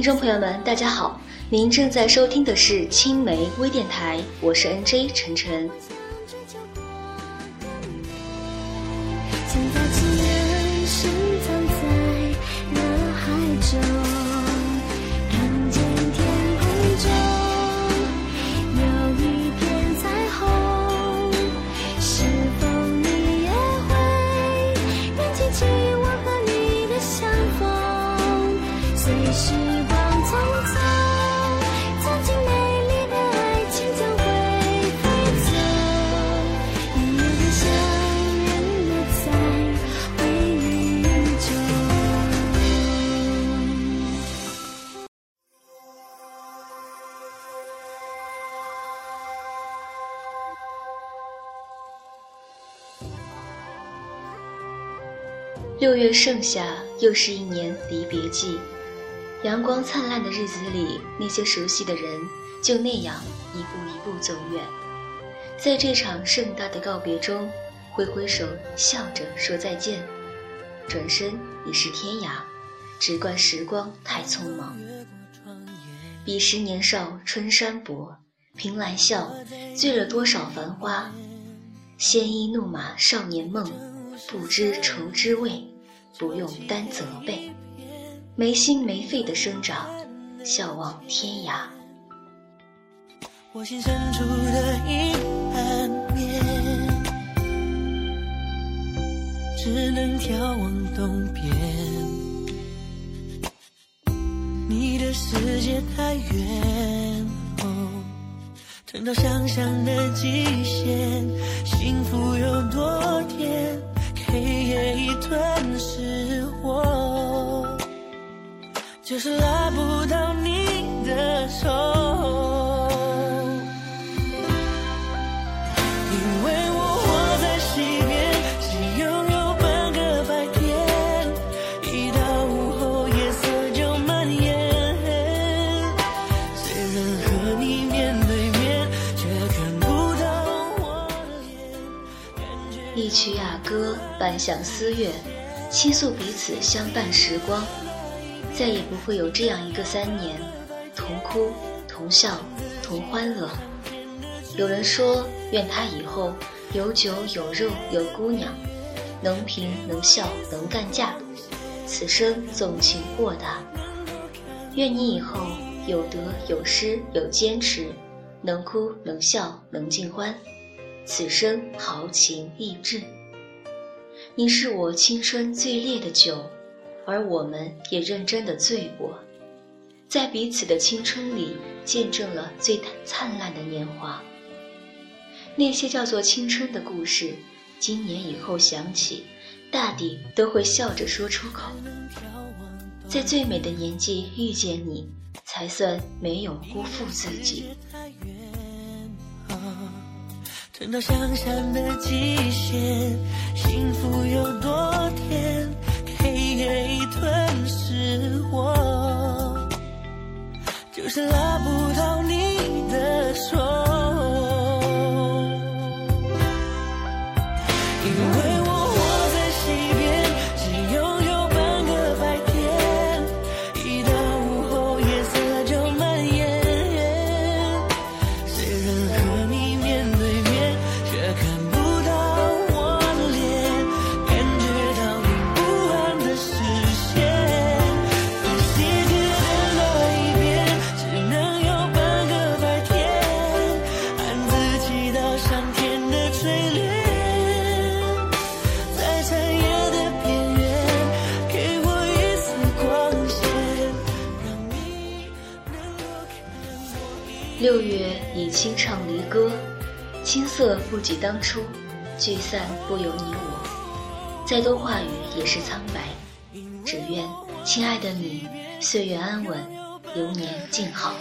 听众朋友们大家好，您正在收听的是青梅微电台，我是 NJ 晨晨。六月盛夏，又是一年离别季。阳光灿烂的日子里，那些熟悉的人就那样一步一步走远。在这场盛大的告别中，挥挥手，笑着说再见，转身已是天涯。只怪时光太匆忙，彼时年少春衫薄，凭来笑，醉了多少繁花。鲜衣怒马少年梦，不知愁滋味，不用担责备。没心没肺的生长，笑望天涯。我心深处的阴暗面，只能眺望东边。你的世界太远，疼到想象的极限，幸福有多甜，黑夜已吞噬我，就是拉不到你的手。因为我活在西边，只拥有半个白天，一到午后夜色就蔓延。虽然和你面对面，却看不到我的脸。一曲雅歌伴响思乐，倾诉彼此相伴时光。再也不会有这样一个3年，同哭同笑同欢乐。有人说，愿他以后有酒有肉有姑娘，能贫能笑能干架，此生纵情豁达。愿你以后有得有失有坚持，能哭能笑能尽欢，此生豪情逸致。你是我青春最烈的酒，而我们也认真的醉过，在彼此的青春里见证了最灿烂的年华。那些叫做青春的故事，今年以后想起，大抵都会笑着说出口。在最美的年纪遇见你，才算没有辜负自己。等到想象的极限，幸福有多甜，黑夜吞噬我，就是拉不到你的手。因为我活在西边，只拥有半个白天，一到午后夜色就蔓延。虽然和你面对面，却看不到我的脸，感觉到你视线，一些歌的那一边，只能有半个白天，按自己到上天的淬炼，在长夜的边缘，给我一丝光线，让你能够看我。六月已清唱离歌，青涩不及当初，聚散不由你我，再多话语也是苍白。只愿亲爱的你，岁月安稳，流年静好。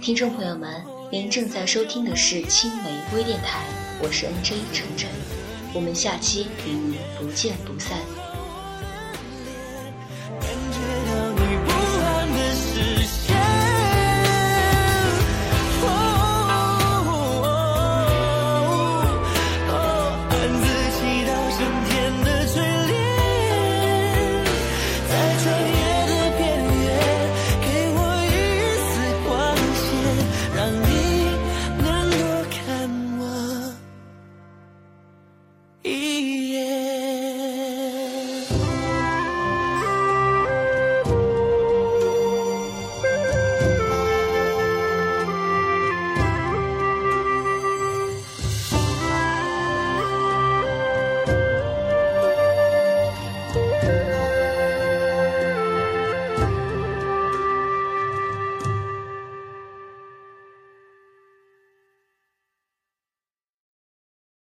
听众朋友们，您正在收听的是青梅微电台，我是 NJ 晨晨，我们下期与您不见不散。